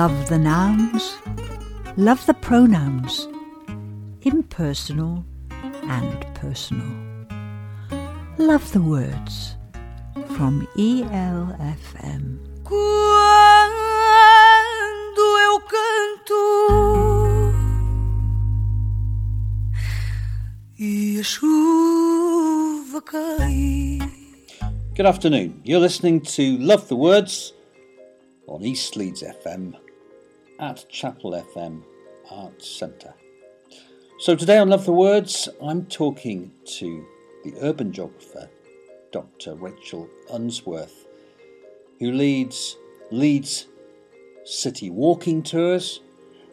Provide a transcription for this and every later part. Love the nouns, love the pronouns, impersonal and personal. Love the words from ELFM. Quando eu canto e a chuva cai. Good afternoon. You're listening to Love the Words on East Leeds FM at Chapel FM Arts Centre. So today on Love the Words, I'm talking to the urban geographer, Dr Rachel Unsworth, who leads Leeds City walking tours,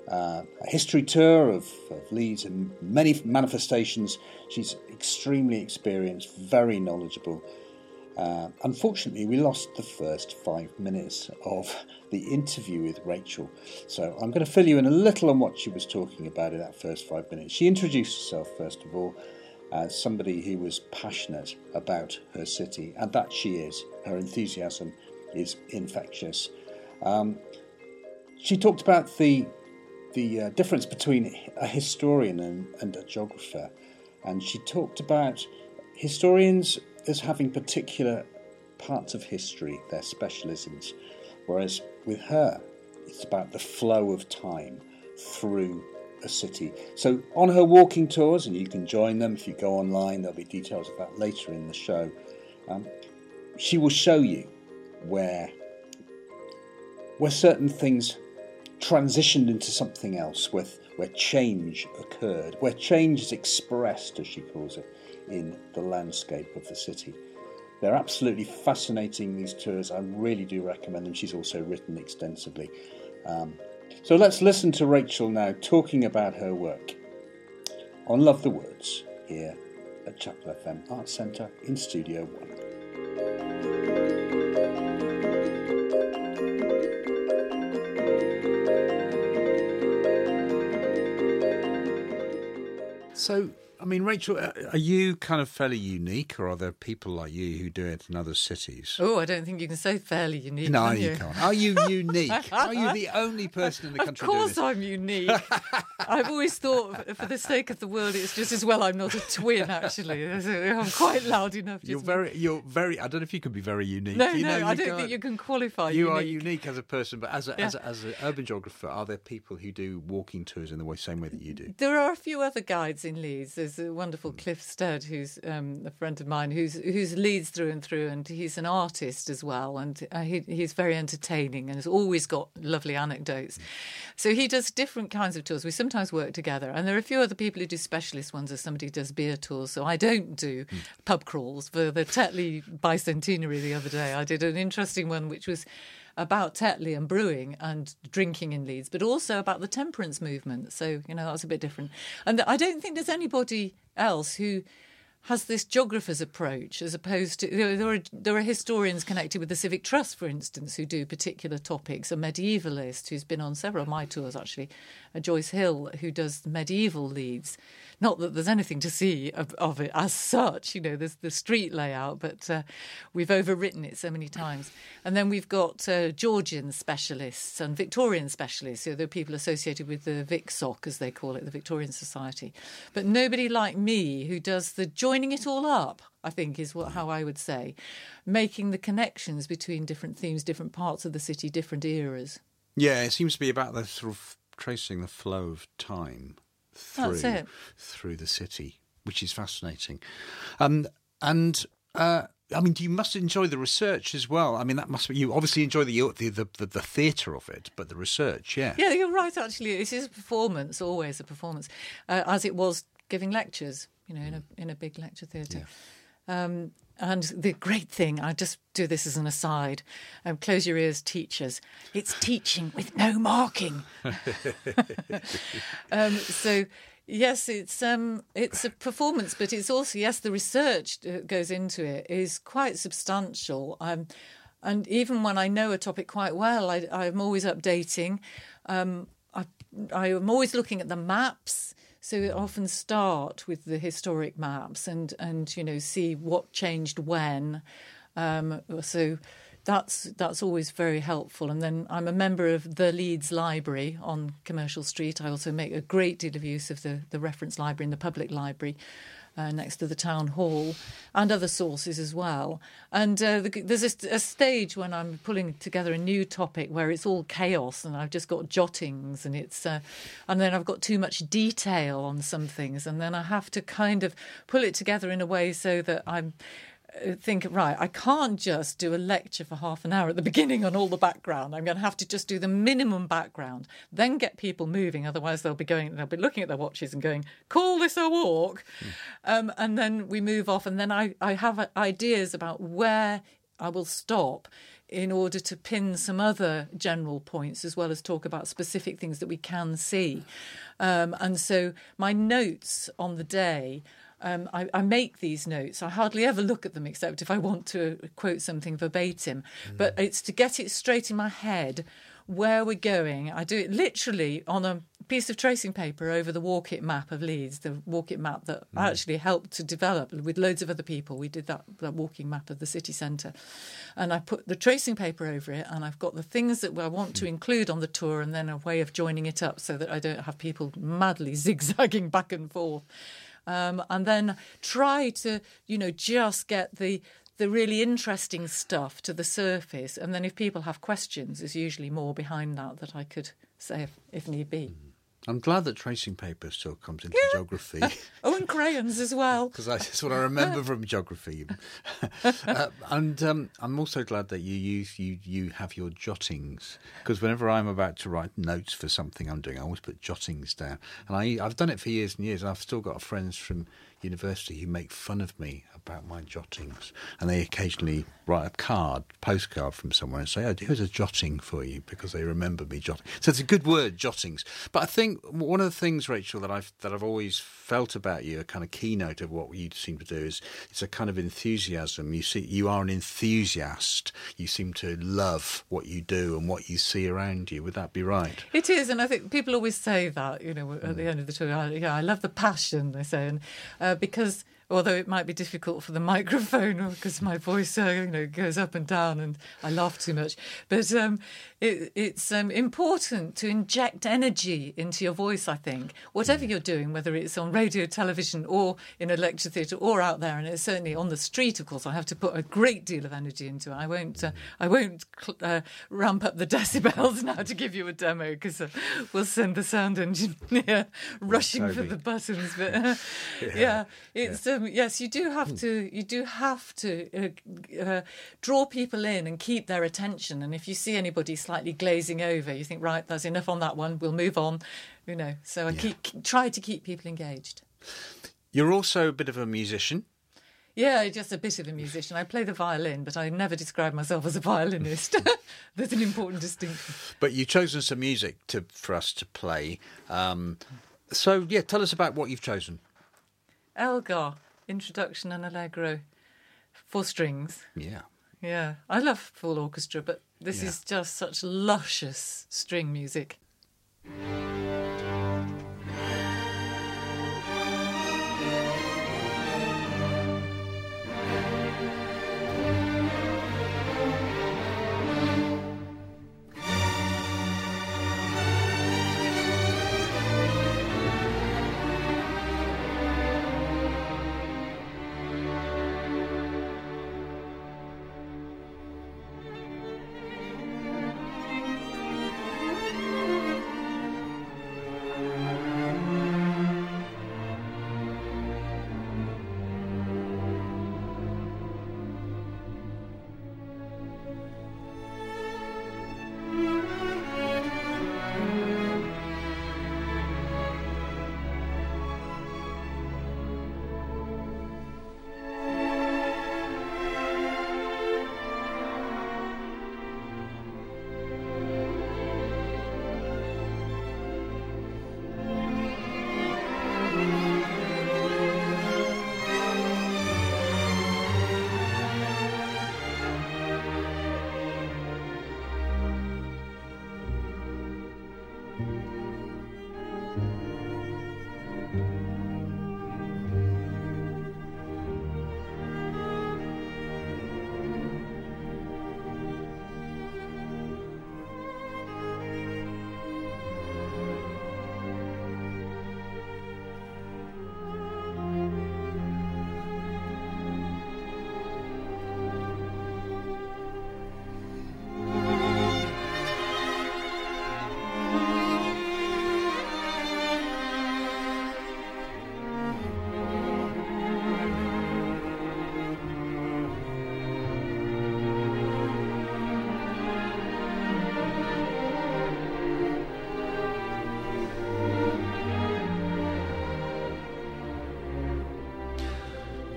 a history tour of Leeds and many manifestations. She's extremely experienced, very knowledgeable. Unfortunately, we lost the first 5 minutes of the interview with Rachel, so I'm going to fill you in a little on what she was talking about in that first 5 minutes. She introduced herself, first of all, as somebody who was passionate about her city, and that she is. Her enthusiasm is infectious. She talked about the difference between a historian and a geographer, and she talked about historians as having particular parts of history, their specialisms, whereas with her, it's about the flow of time through a city. So on her walking tours, and you can join them if you go online, there'll be details of that later in the show, she will show you where certain things transitioned into something else, where change occurred, where change is expressed, as she calls it, in the landscape of the city. They're absolutely fascinating, these tours. I really do recommend them. She's also written extensively. So let's listen to Rachel now talking about her work on Love the Words here at Chapel FM Arts Centre in Studio 1. So, I mean, Rachel, are you kind of fairly unique, or are there people like you who do it in other cities? Oh, I don't think you can say fairly unique. No, you can't. Are you unique? Are you the only person in the country doing this? Of course I'm unique. I've always thought, for the sake of the world, it's just as well I'm not a twin, actually. I'm quite loud enough. You're very, I don't know if you could be very unique. No, I don't think you can qualify unique. You are unique as a person, but as an urban geographer, are there people who do walking tours in the same way that you do? There are a few other guides in Leeds. There's a wonderful Cliff Stud, who's a friend of mine, who's Leeds through, and he's an artist as well, and he's very entertaining and has always got lovely anecdotes. So he does different kinds of tours. We sometimes work together, and there are a few other people who do specialist ones, as somebody does beer tours. So I don't do pub crawls. For the Tetley bicentenary the other day, I did an interesting one which was about Tetley and brewing and drinking in Leeds, but also about the temperance movement. So, that's a bit different. And I don't think there's anybody else who has this geographer's approach, as opposed to... There are historians connected with the Civic Trust, for instance, who do particular topics. A medievalist who's been on several of my tours, actually, Joyce Hill, who does medieval Leeds. Not that there's anything to see of it as such, there's the street layout, but we've overwritten it so many times. And then we've got Georgian specialists and Victorian specialists. So there are people associated with the Vicsoc, as they call it, the Victorian Society. But nobody like me who does the joining it all up, I think, is how I would say, making the connections between different themes, different parts of the city, different eras. Yeah, it seems to be about the sort of tracing the flow of time through the city, which is fascinating. You must enjoy the research as well. I mean, that must be, you obviously enjoy the theatre of it, but the research, yeah. Yeah, you're right, actually. It is a performance, always a performance, as it was giving lectures, in a big lecture theatre. Yeah. And the great thing, I just do this as an aside, close your ears, teachers, it's teaching with no marking. So, yes, it's a performance, but it's also, yes, the research that goes into it is quite substantial. And even when I know a topic quite well, I'm always updating. I am always looking at the maps. So we often start with the historic maps and see what changed when. So that's always very helpful. And then I'm a member of the Leeds Library on Commercial Street. I also make a great deal of use of the reference library and the public library next to the town hall, and other sources as well. And there's a stage when I'm pulling together a new topic where it's all chaos and I've just got jottings, and it's and then I've got too much detail on some things, and then I have to kind of pull it together in a way so that I'm think, right, I can't just do a lecture for half an hour at the beginning on all the background. I'm going to have to just do the minimum background, then get people moving. Otherwise, they'll be looking at their watches and going, "Call this a walk," and then we move off. And then I have ideas about where I will stop in order to pin some other general points, as well as talk about specific things that we can see. And so my notes on the day. I make these notes. I hardly ever look at them except if I want to quote something verbatim. But it's to get it straight in my head where we're going. I do it literally on a piece of tracing paper over the Walkit map of Leeds, the Walkit map that I actually helped to develop with loads of other people. We did that walking map of the city centre. And I put the tracing paper over it, and I've got the things that I want to include on the tour, and then a way of joining it up so that I don't have people madly zigzagging back and forth. And then try to, just get the really interesting stuff to the surface. And then if people have questions, there's usually more behind that I could say if need be. I'm glad that tracing paper still comes into geography. Oh, and crayons as well. Because that's what I remember from geography. And I'm also glad that you have your jottings. Because whenever I'm about to write notes for something I'm doing, I always put jottings down. And I've done it for years and years. And I've still got friends from university who make fun of me about my jottings. And they occasionally write a postcard from somewhere and say, "Oh, here's a jotting for you," because they remember me jotting. So it's a good word, jottings. But I think one of the things, Rachel, that I've always felt about you, a kind of keynote of what you seem to do, is it's a kind of enthusiasm. You are an enthusiast. You seem to love what you do and what you see around you. Would that be right? It is, and I think people always say that, at the end of the tour, I love the passion, they say, and because although it might be difficult for the microphone because my voice goes up and down and I laugh too much, but it's important to inject energy into your voice, I think, whatever you're doing, whether it's on radio, television or in a lecture theatre or out there, and it's certainly on the street. Of course, I have to put a great deal of energy into it. I won't ramp up the decibels now to give you a demo, because we'll send the sound engineer rushing for the buttons, but it's yes, you do have to draw people in and keep their attention. And if you see anybody slightly glazing over, you think, right, that's enough on that one, we'll move on. So I try to keep people engaged. You're also a bit of a musician. Yeah, just a bit of a musician. I play the violin, but I never describe myself as a violinist. That's an important distinction. But you've chosen some music for us to play. Tell us about what you've chosen. Elgar, Introduction and Allegro for Strings. Yeah. I love full orchestra, but this is just such luscious string music.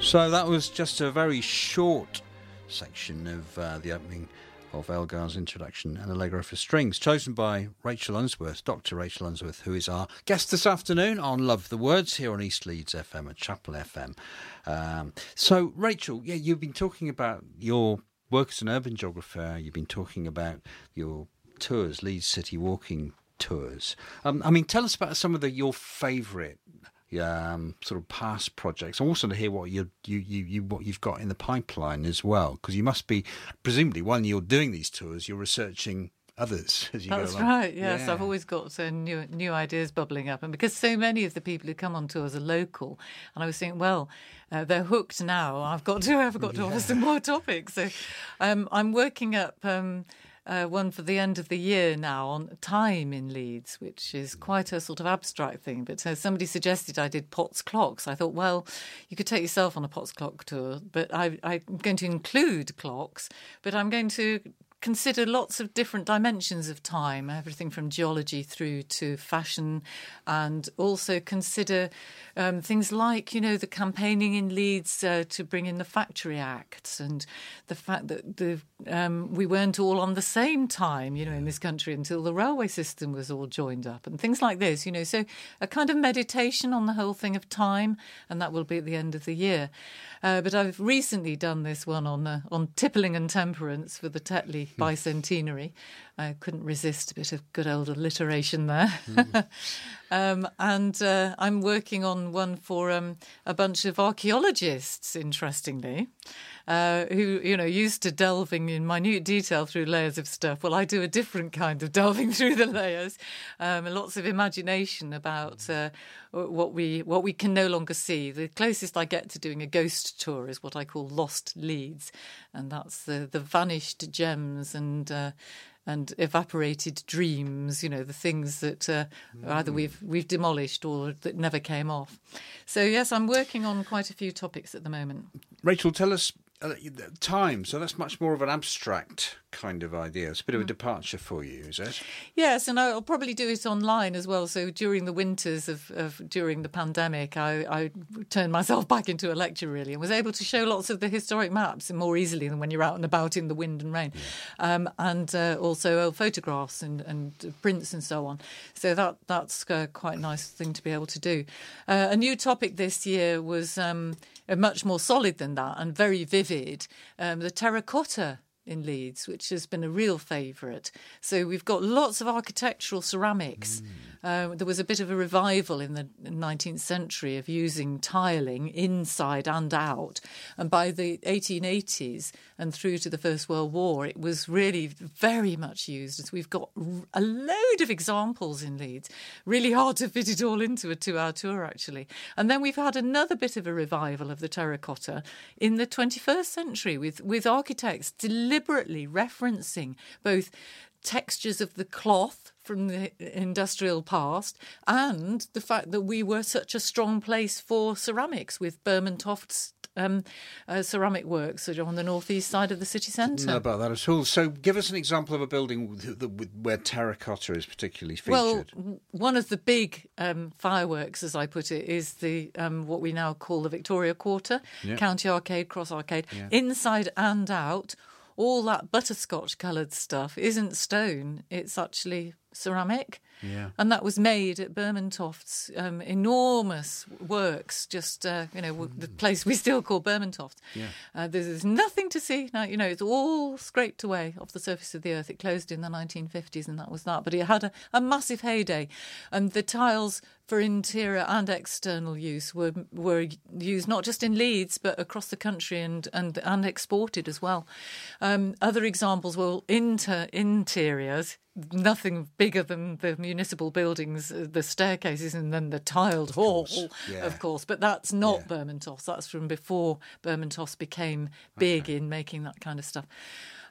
So that was just a very short section of the opening of Elgar's Introduction and Allegro for Strings, chosen by Rachel Unsworth, Dr Rachel Unsworth, who is our guest this afternoon on Love the Words here on East Leeds FM at Chapel FM. So, Rachel, yeah, you've been talking about your work as an urban geographer, you've been talking about your tours, Leeds City Walking tours. I mean, tell us about some of your favourite sort of past projects. I also to hear what you've got in the pipeline as well, because you must be, presumably, while you're doing these tours, you're researching others as you go along. That's right. Yes, yeah. I've always got new ideas bubbling up, and because so many of the people who come on tours are local, and I was thinking, well, they're hooked now. I've got to offer some more topics. So, I'm working up. One for the end of the year now on time in Leeds, which is quite a sort of abstract thing. But somebody suggested I did Potts clocks. I thought, well, you could take yourself on a Potts clock tour, but I'm going to include clocks, but I'm going to consider lots of different dimensions of time, everything from geology through to fashion, and also consider things like, the campaigning in Leeds to bring in the Factory Act, and the fact that we weren't all on the same time, in this country until the railway system was all joined up, and things like this, So a kind of meditation on the whole thing of time, and that will be at the end of the year. But I've recently done this one on tippling and temperance for the Tetley bicentenary. I couldn't resist a bit of good old alliteration there. And I'm working on one for a bunch of archaeologists, interestingly, who, used to delving in minute detail through layers of stuff. Well, I do a different kind of delving through the layers, and lots of imagination about what we can no longer see. The closest I get to doing a ghost tour is what I call Lost Leeds, and that's the vanished gems and evaporated dreams, the things that either we've demolished or that never came off. So, yes, I'm working on quite a few topics at the moment. Rachel, tell us time. So that's much more of an abstract kind of idea. It's a bit of a departure for you, is it? Yes, and I'll probably do it online as well. So during the winters during the pandemic, I turned myself back into a lecturer, really, and was able to show lots of the historic maps more easily than when you're out and about in the wind and rain, also old photographs and prints and so on. So that's quite a nice thing to be able to do. A new topic this year was much more solid than that and very vivid, the terracotta in Leeds, which has been a real favourite. So we've got lots of architectural ceramics. There was a bit of a revival in the 19th century of using tiling inside and out. And by the 1880s and through to the First World War, it was really very much used. So we've got a load of examples in Leeds. Really hard to fit it all into a 2-hour tour, actually. And then we've had another bit of a revival of the terracotta in the 21st century with architects deliberately referencing both textures of the cloth from the industrial past and the fact that we were such a strong place for ceramics with Burmantofts ceramic works on the northeast side of the city centre. Not about that at all. So give us an example of a building where terracotta is particularly featured. Well, one of the big fireworks, as I put it, is the what we now call the Victoria Quarter, County Arcade, Cross Arcade, inside and out. All that butterscotch-coloured stuff isn't stone, it's actually ceramic. Yeah. And that was made at Burmantofts, enormous works, just, the place we still call Burmantofts. Yeah. There's nothing to see now, it's all scraped away off the surface of the earth. It closed in the 1950s and that was that, but it had a massive heyday. And the tiles for interior and external use were used not just in Leeds but across the country and exported as well. Other examples were interiors, nothing bigger than the municipal buildings, the staircases and then the tiled hall, of course. But that's not Burmantofts. That's from before Burmantofts became big in making that kind of stuff.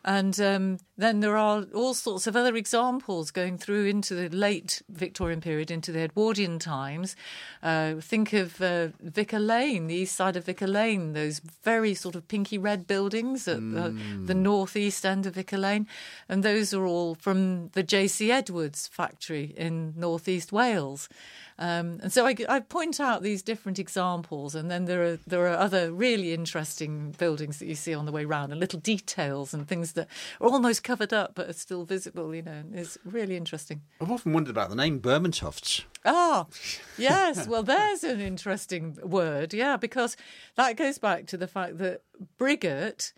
And then there are all sorts of other examples going through into the late Victorian period, into the Edwardian times. Think of Vicar Lane, the east side of Vicar Lane, those very sort of pinky red buildings at the northeast end of Vicar Lane. And those are all from the J.C. Edwards factory in northeast Wales. And so I point out these different examples, and then there are other really interesting buildings that you see on the way round, and little details and things that are almost covered up but are still visible, you know. It's really interesting. I've often wondered about the name Burmantofts. Ah, yes. Well, there's an interesting word, yeah, because that goes back to the fact that Brigate,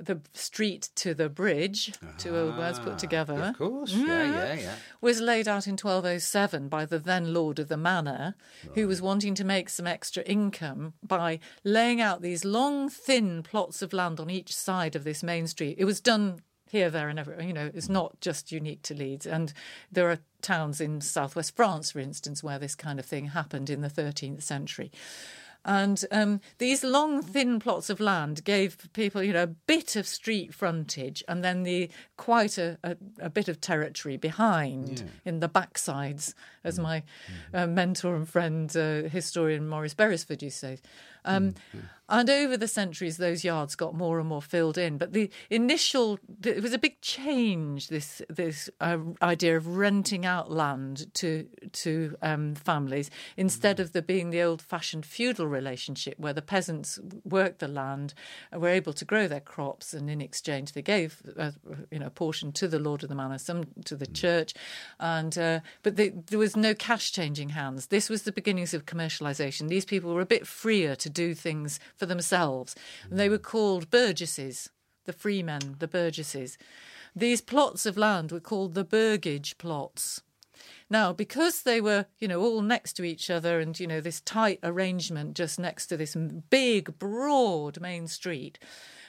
the street to the bridge, two old words put together. Of course, yeah. Was laid out in 1207 by the then Lord of the Manor, right, who was wanting to make some extra income by laying out these long, thin plots of land on each side of this main street. It was done here, there and everywhere. You know, it's not just unique to Leeds. And there are towns in southwest France, for instance, where this kind of thing happened in the 13th century. And these long, thin plots of land gave people, you know, a bit of street frontage and then quite a bit of territory behind, in the backsides, as my mentor and friend, historian Maurice Beresford, used to say. And over the centuries, those yards got more and more filled in. But it was a big change, this idea of renting out land to families, instead of there being the old-fashioned feudal relationship where the peasants worked the land and were able to grow their crops, and in exchange they gave a portion to the Lord of the Manor, some to the church. And But there was no cash changing hands. This was the beginnings of commercialisation. These people were a bit freer to do things for themselves. And they were called burgesses, the freemen, the burgesses. These plots of land were called the burgage plots. Now, because they were, you know, all next to each other and, you know, this tight arrangement just next to this big, broad main street,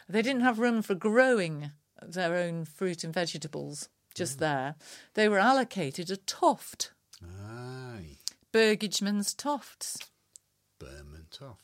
they didn't have room for growing their own fruit and vegetables just there. They were allocated a toft. Aye. Burgagemen's tofts. Burmantofts.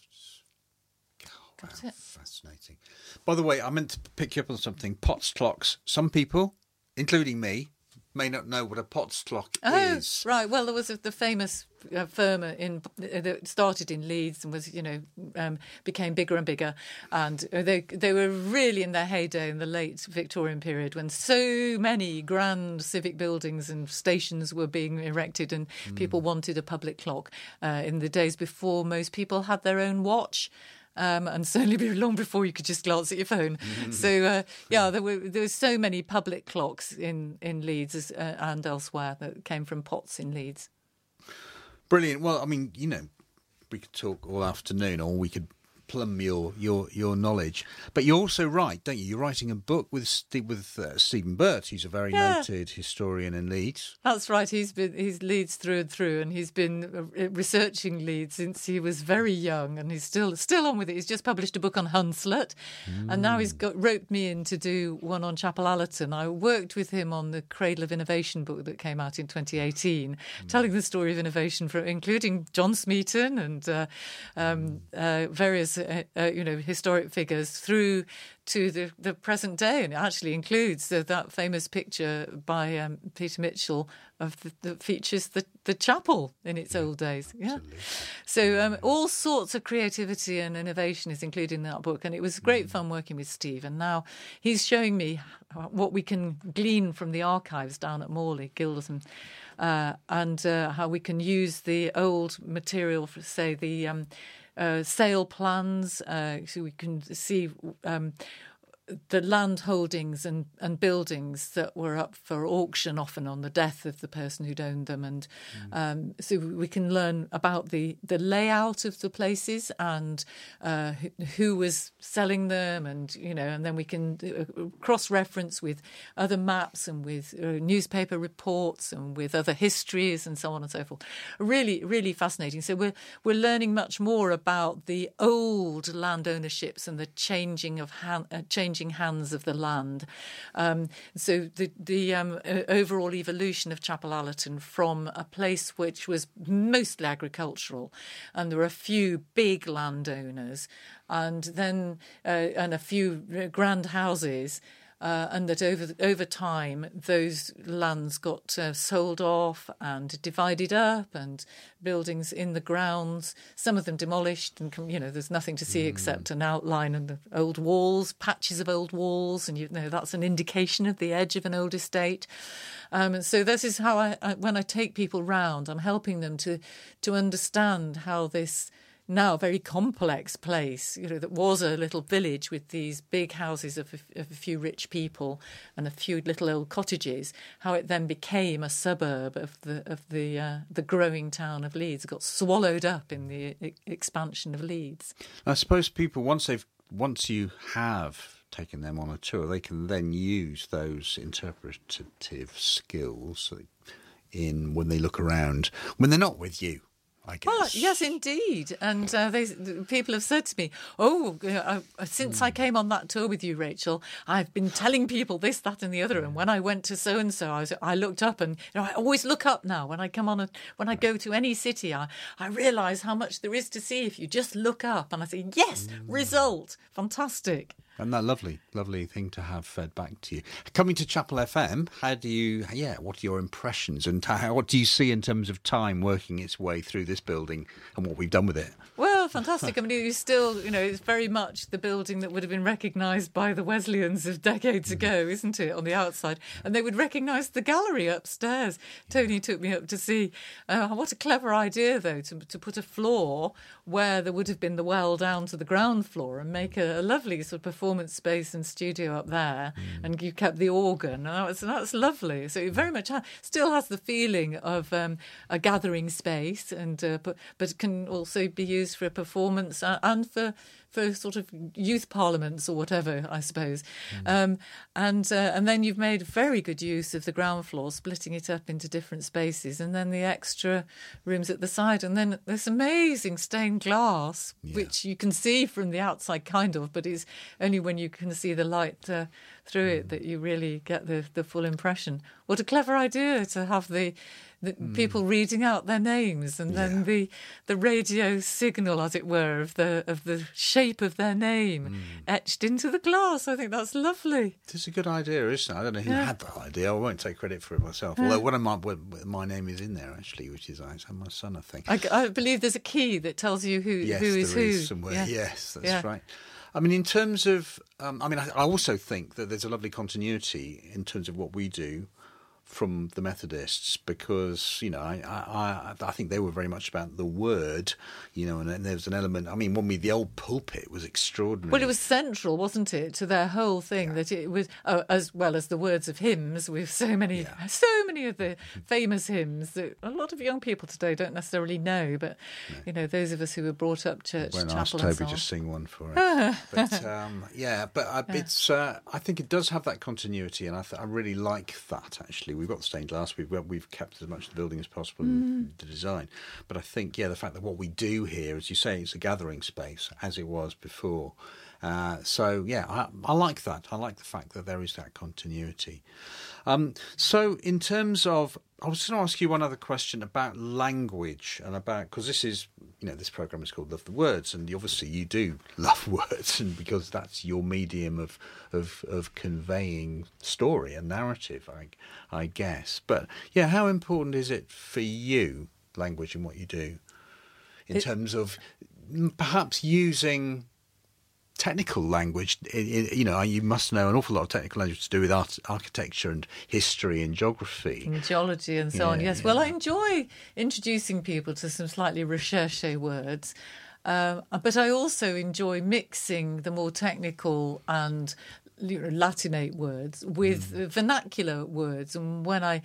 Wow, fascinating. By the way, I meant to pick you up on something. Potts clocks. Some people, including me, may not know what a Potts clock is. Right. Well, there was the famous firm that started in Leeds and was, you know, became bigger and bigger. And they were really in their heyday in the late Victorian period, when so many grand civic buildings and stations were being erected, and people wanted a public clock in the days before most people had their own watch. And certainly long before you could just glance at your phone. So, there were so many public clocks in Leeds and elsewhere that came from Potts in Leeds. Brilliant. Well, I mean, you know, we could talk all afternoon, or we could plumb your knowledge. But you also write, don't you? You're writing a book with Stephen Burt, who's a very noted historian in Leeds. That's right. He's Leeds through, and he's been researching Leeds since he was very young, and he's still on with it. He's just published a book on Hunslet, and now he's roped me in to do one on Chapel Allerton. I worked with him on the Cradle of Innovation book that came out in 2018, telling the story of innovation, including John Smeaton and various historic figures through to the present day, and it actually includes that famous picture by Peter Mitchell of that features the chapel in its old days. Yeah, absolutely. So all sorts of creativity and innovation is included in that book, and it was great fun working with Steve. And now he's showing me what we can glean from the archives down at Morley Gildersome, and how we can use the old material for, say, the sale plans, so we can see the land holdings and buildings that were up for auction, often on the death of the person who'd owned them. And so we can learn about the layout of the places and who was selling them, and, you know, and then we can cross-reference with other maps and with newspaper reports and with other histories and so on and so forth. Really, really fascinating. So we're learning much more about the old land ownerships and the changing of hands of the land. So the overall evolution of Chapel Allerton from a place which was mostly agricultural, and there were a few big landowners, and then and a few grand houses, and that over time those lands got sold off and divided up, and buildings in the grounds, some of them demolished, and there's nothing to see except an outline and the old walls, patches of old walls, and that's an indication of the edge of an old estate. And so this is how I when I take people round, I'm helping them to understand how this now very complex place, that was a little village with these big houses of a few rich people and a few little old cottages, how it then became a suburb of the growing town of Leeds. It got swallowed up in the expansion of Leeds. I suppose people, once you have taken them on a tour, they can then use those interpretative skills in when they look around, when they're not with you, I guess. Well, yes, indeed. And people have said to me, since I came on that tour with you, Rachel, I've been telling people this, that and the other. And when I went to so-and-so, I looked up, and I always look up now when I come on. When I go to any city, I realise how much there is to see if you just look up. And I say, yes, result. Fantastic. And that lovely thing to have fed back to you. Coming to Chapel FM, what are your impressions, and what do you see in terms of time working its way through this building and what we've done with it? Well, fantastic. I mean, it's still, it's very much the building that would have been recognised by the Wesleyans of decades ago, isn't it, on the outside? And they would recognise the gallery upstairs. Tony took me up to see. What a clever idea, though, to put a floor where there would have been the well down to the ground floor and make a lovely sort of performance space and studio up there, and you kept the organ. That's lovely. So it very much still has the feeling of a gathering space, and but can also be used for a performance and for sort of youth parliaments or whatever, I suppose. And then you've made very good use of the ground floor, splitting it up into different spaces, and then the extra rooms at the side. And then this amazing stained glass, which you can see from the outside, kind of, but it's only when you can see the light through it that you really get the full impression. What a clever idea to have the people reading out their names, and then the radio signal, as it were, of the shape of their name etched into the glass. I think that's lovely. It's a good idea, isn't it? I don't know who had that idea. I won't take credit for it myself. Although one of my name is in there, actually, which is my son, I think. I believe there's a key that tells you who is somewhere. Yeah. Yes, that's right. I mean, in terms of... I also think that there's a lovely continuity in terms of what we do from the Methodists, because, I think they were very much about the word, and there was an element... I mean, the old pulpit was extraordinary. Well, it was central, wasn't it, to their whole thing, that it was... as well as the words of hymns, with so many of the famous hymns that a lot of young people today don't necessarily know, but, those of us who were brought up church, chapel and so on. When I asked Toby just sing one for it. But it's... I think it does have that continuity, and I really like that, actually. We've got the stained glass, we've kept as much of the building as possible in the design. But I think, the fact that what we do here, as you say, it's a gathering space, as it was before. I like that. I like the fact that there is that continuity. So in terms of... I was going to ask you one other question about language and about... Because this is, this programme is called Love the Words, and obviously you do love words, and because that's your medium of conveying story and narrative, I guess. But, how important is it for you, language, in what you do, in terms of perhaps using... technical language, you must know an awful lot of technical language to do with architecture and history and geography. And geology and so on, yes. Yeah. Well, I enjoy introducing people to some slightly recherché words, but I also enjoy mixing the more technical and Latinate words with vernacular words, and when I,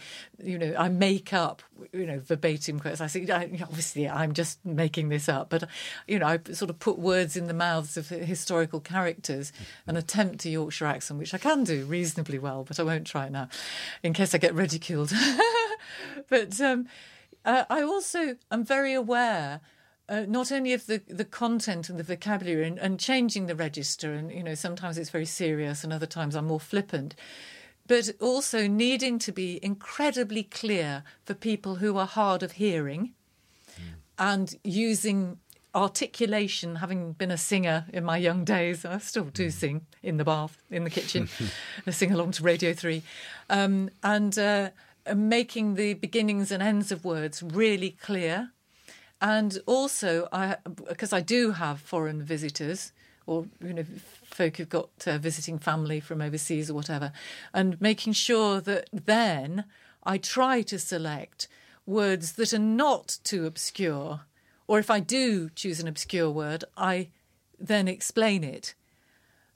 I make up, verbatim quotes. I think obviously I'm just making this up, but I sort of put words in the mouths of historical characters and attempt a Yorkshire accent, which I can do reasonably well, but I won't try it now, in case I get ridiculed. But I also am very aware. Not only of the content and the vocabulary and changing the register, and, sometimes it's very serious and other times I'm more flippant, but also needing to be incredibly clear for people who are hard of hearing and using articulation, having been a singer in my young days, I still do sing in the bath, in the kitchen, I sing along to Radio 3, making the beginnings and ends of words really clear. And also, because I do have foreign visitors, or folk who've got visiting family from overseas or whatever, and making sure that then I try to select words that are not too obscure, or if I do choose an obscure word, I then explain it.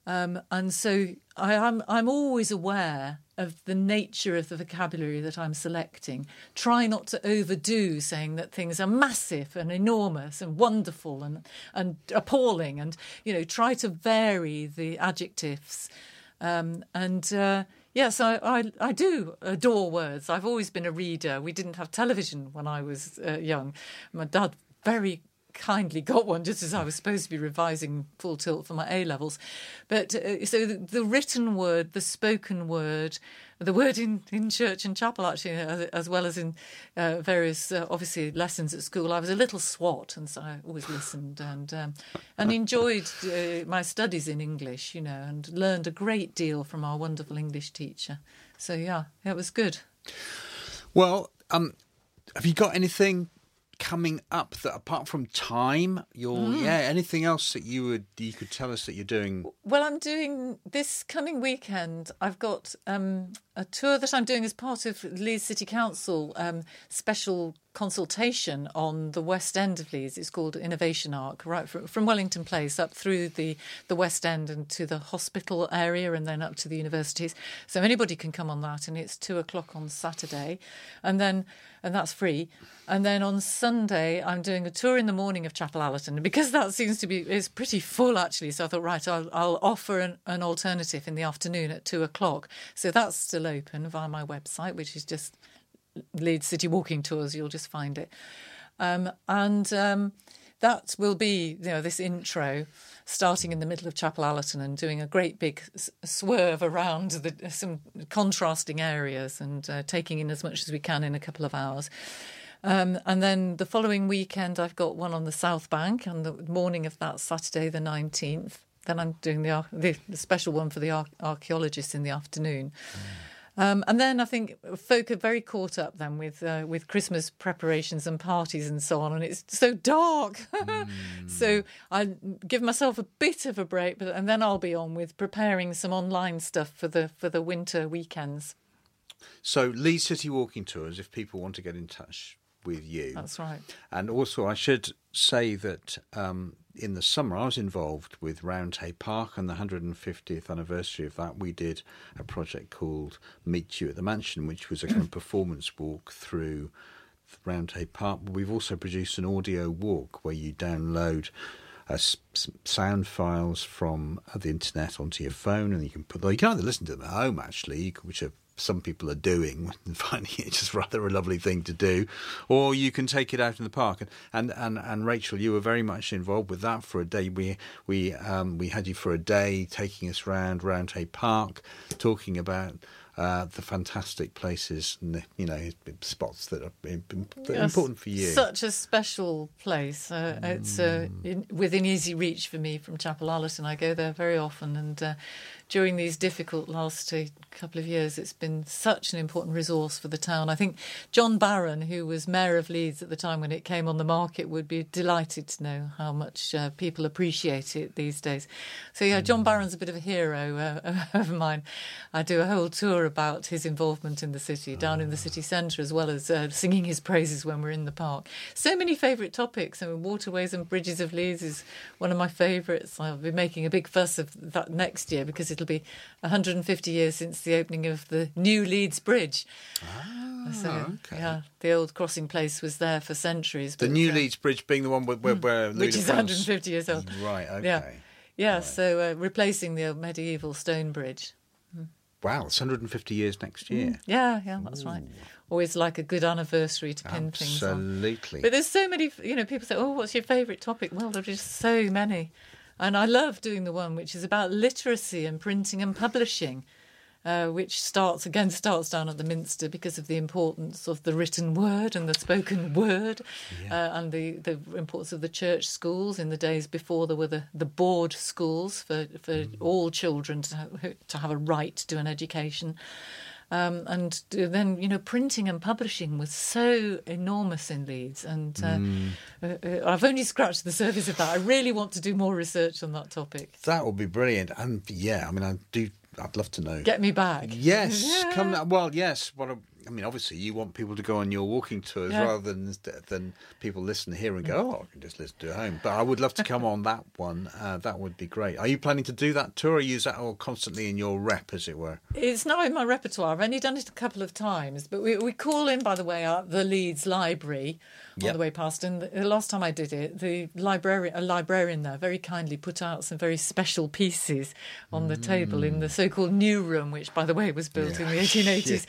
And so I'm always aware of the nature of the vocabulary that I'm selecting. Try not to overdo saying that things are massive and enormous and wonderful and appalling, and, try to vary the adjectives. Yes, I do adore words. I've always been a reader. We didn't have television when I was young. My dad very kindly got one just as I was supposed to be revising full tilt for my A-levels. But so the written word, the spoken word, the word in church and chapel, actually, as well as in various, obviously, lessons at school. I was a little swot, and so I always listened and enjoyed my studies in English, and learned a great deal from our wonderful English teacher. So, yeah, it was good. Well, have you got anything coming up that, apart from time, anything else that you could tell us that you're doing? Well, I'm doing this coming weekend. I've got a tour that I'm doing as part of Leeds City Council special consultation on the West End of Leeds. It's called Innovation Arc, right from Wellington Place up through the West End and to the hospital area and then up to the universities. So anybody can come on that, and it's 2:00 on Saturday, and that's free. And then on Sunday, I'm doing a tour in the morning of Chapel Allerton, because that seems to be is pretty full, actually. So I thought, right, I'll offer an alternative in the afternoon at 2:00. So that's still open via my website, which is just Leeds City Walking Tours. You'll just find it. That will be, this intro, starting in the middle of Chapel Allerton and doing a great big swerve around some contrasting areas and taking in as much as we can in a couple of hours. And then the following weekend, I've got one on the South Bank on the morning of that Saturday, the 19th. Then I'm doing the special one for the archaeologists in the afternoon. And then I think folk are very caught up then with Christmas preparations and parties and so on, and it's so dark. So I give myself a bit of a break, and then I'll be on with preparing some online stuff for the winter weekends. So Leeds City Walking Tours, if people want to get in touch with you. That's right. And also I should say that in the summer, I was involved with Roundhay Park and the 150th anniversary of that. We did a project called Meet You at the Mansion, which was a kind of performance walk through Roundhay Park. We've also produced an audio walk where you download sound files from the internet onto your phone, and you can either listen to them at home, actually, which are some people are doing and finding it just rather a lovely thing to do, or you can take it out in the park. And Rachel, you were very much involved with that for a day. We had you for a day taking us round Roundhay Park, talking about the fantastic places and spots that are important for you. Such a special place. It's within easy reach for me from Chapel Allerton. I go there very often, and during these difficult last couple of years, it's been such an important resource for the town. I think John Barron, who was Mayor of Leeds at the time when it came on the market, would be delighted to know how much people appreciate it these days. So, yeah, John Barron's a bit of a hero of mine. I do a whole tour about his involvement in the city, down in the city centre, as well as singing his praises when we're in the park. So many favourite topics. I mean, waterways and bridges of Leeds is one of my favourites. I'll be making a big fuss of that next year, because it'll be 150 years since the opening of the new Leeds Bridge. The old crossing place was there for centuries. The new Leeds Bridge being the one where Louis which is France. 150 years old. Right, OK. Yeah right. So replacing the old medieval stone bridge. Wow, it's 150 years next year. Yeah, that's right. Always like a good anniversary to pin things on. Absolutely. But there's so many, people say, oh, what's your favourite topic? Well, there are just so many. And I love doing the one which is about literacy and printing and publishing. which starts down at the Minster because of the importance of the written word and the spoken word, and the importance of the church schools in the days before there were the board schools for all children to have a right to an education. And then, you know, printing and publishing was so enormous in Leeds, and I've only scratched the surface of that. I really want to do more research on that topic. That would be brilliant. And yeah, I mean, I'd love to know. Get me back. Yes, yeah. I mean, obviously, you want people to go on your walking tours rather than people listen here and go, oh, I can just listen to it at home. But I would love to come on that one. That would be great. Are you planning to do that tour, or is that all constantly in your rep, as it were? It's now in my repertoire. I've only done it a couple of times. But we call in, by the way, the Leeds Library on the way past. And the last time I did it, a librarian there very kindly put out some very special pieces on the table in the so-called New Room, which, by the way, was built in the 1880s.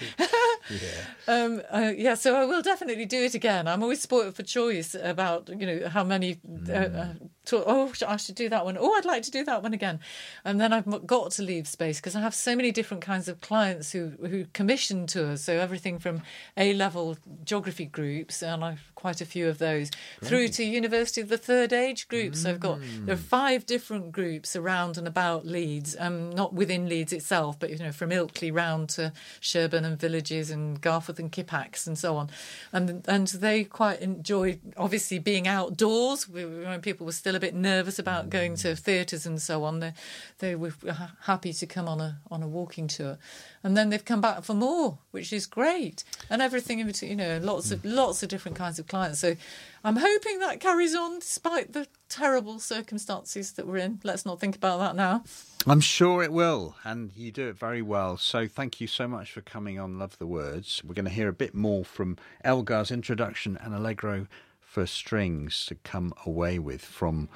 So I will definitely do it again. I'm always spoiled for choice about, you know, how many. I should do that one. Oh, I'd like to do that one again. And then I've got to leave space because I have so many different kinds of clients who commission tours. So everything from A-level geography groups, and I've quite a few of those, through to University of the Third Age groups. So I've got there are 5 different groups around and about Leeds, not within Leeds itself, but you know, from Ilkley round to Sherburn and villages and Garforth and Kippax and so on, and they quite enjoy obviously being outdoors. When people were still a bit nervous about going to theatres and so on, they were happy to come on a walking tour, and then they've come back for more, which is great, and everything in between. You know, lots of different kinds of clients. So I'm hoping that carries on despite the terrible circumstances that we're in. Let's not think about that now. I'm sure it will, and you do it very well. So thank you so much for coming on Love the Words. We're going to hear a bit more from Elgar's Introduction and Allegro for Strings to come away with from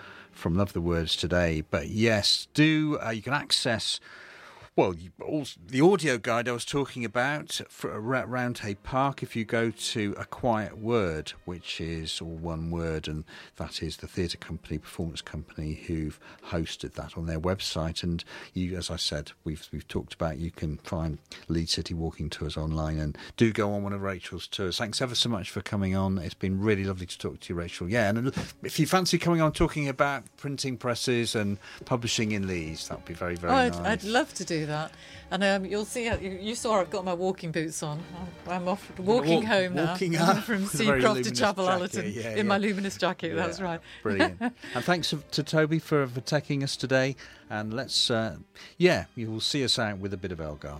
Love the Words today. But yes, you can access... Well, the audio guide I was talking about for Roundhay Park, if you go to A Quiet Word, which is all one word, and that is the theatre company, performance company, who've hosted that on their website. And you, as I said, we've talked about, you can find Leeds City walking tours online, and do go on one of Rachel's tours. Thanks ever so much for coming on. It's been really lovely to talk to you, Rachel. Yeah, and if you fancy coming on talking about printing presses and publishing in Leeds, that would be very, very nice. I'd love to do that, and you'll see. You saw I've got my walking boots on. I'm off walking home now. Walking up from Seacroft to Chapel Allerton in my luminous jacket. Yeah, that's right. Brilliant. And thanks to Toby for taking us today. And let's, you will see us out with a bit of Elgar.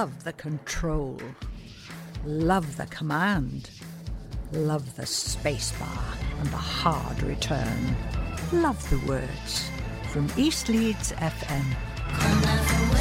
Love the control. Love the command. Love the space bar and the hard return. Love the words. From East Leeds FM.